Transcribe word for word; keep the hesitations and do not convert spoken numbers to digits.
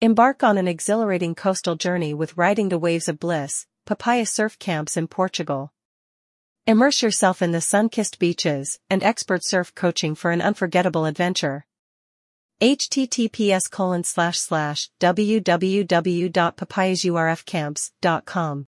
Embark on an exhilarating coastal journey with Riding the Waves of Bliss, Papaya Surf Camps in Portugal. Immerse yourself in the sun-kissed beaches and expert surf coaching for an unforgettable adventure. H T T P S colon slash slash w w w dot papaya surf camps dot com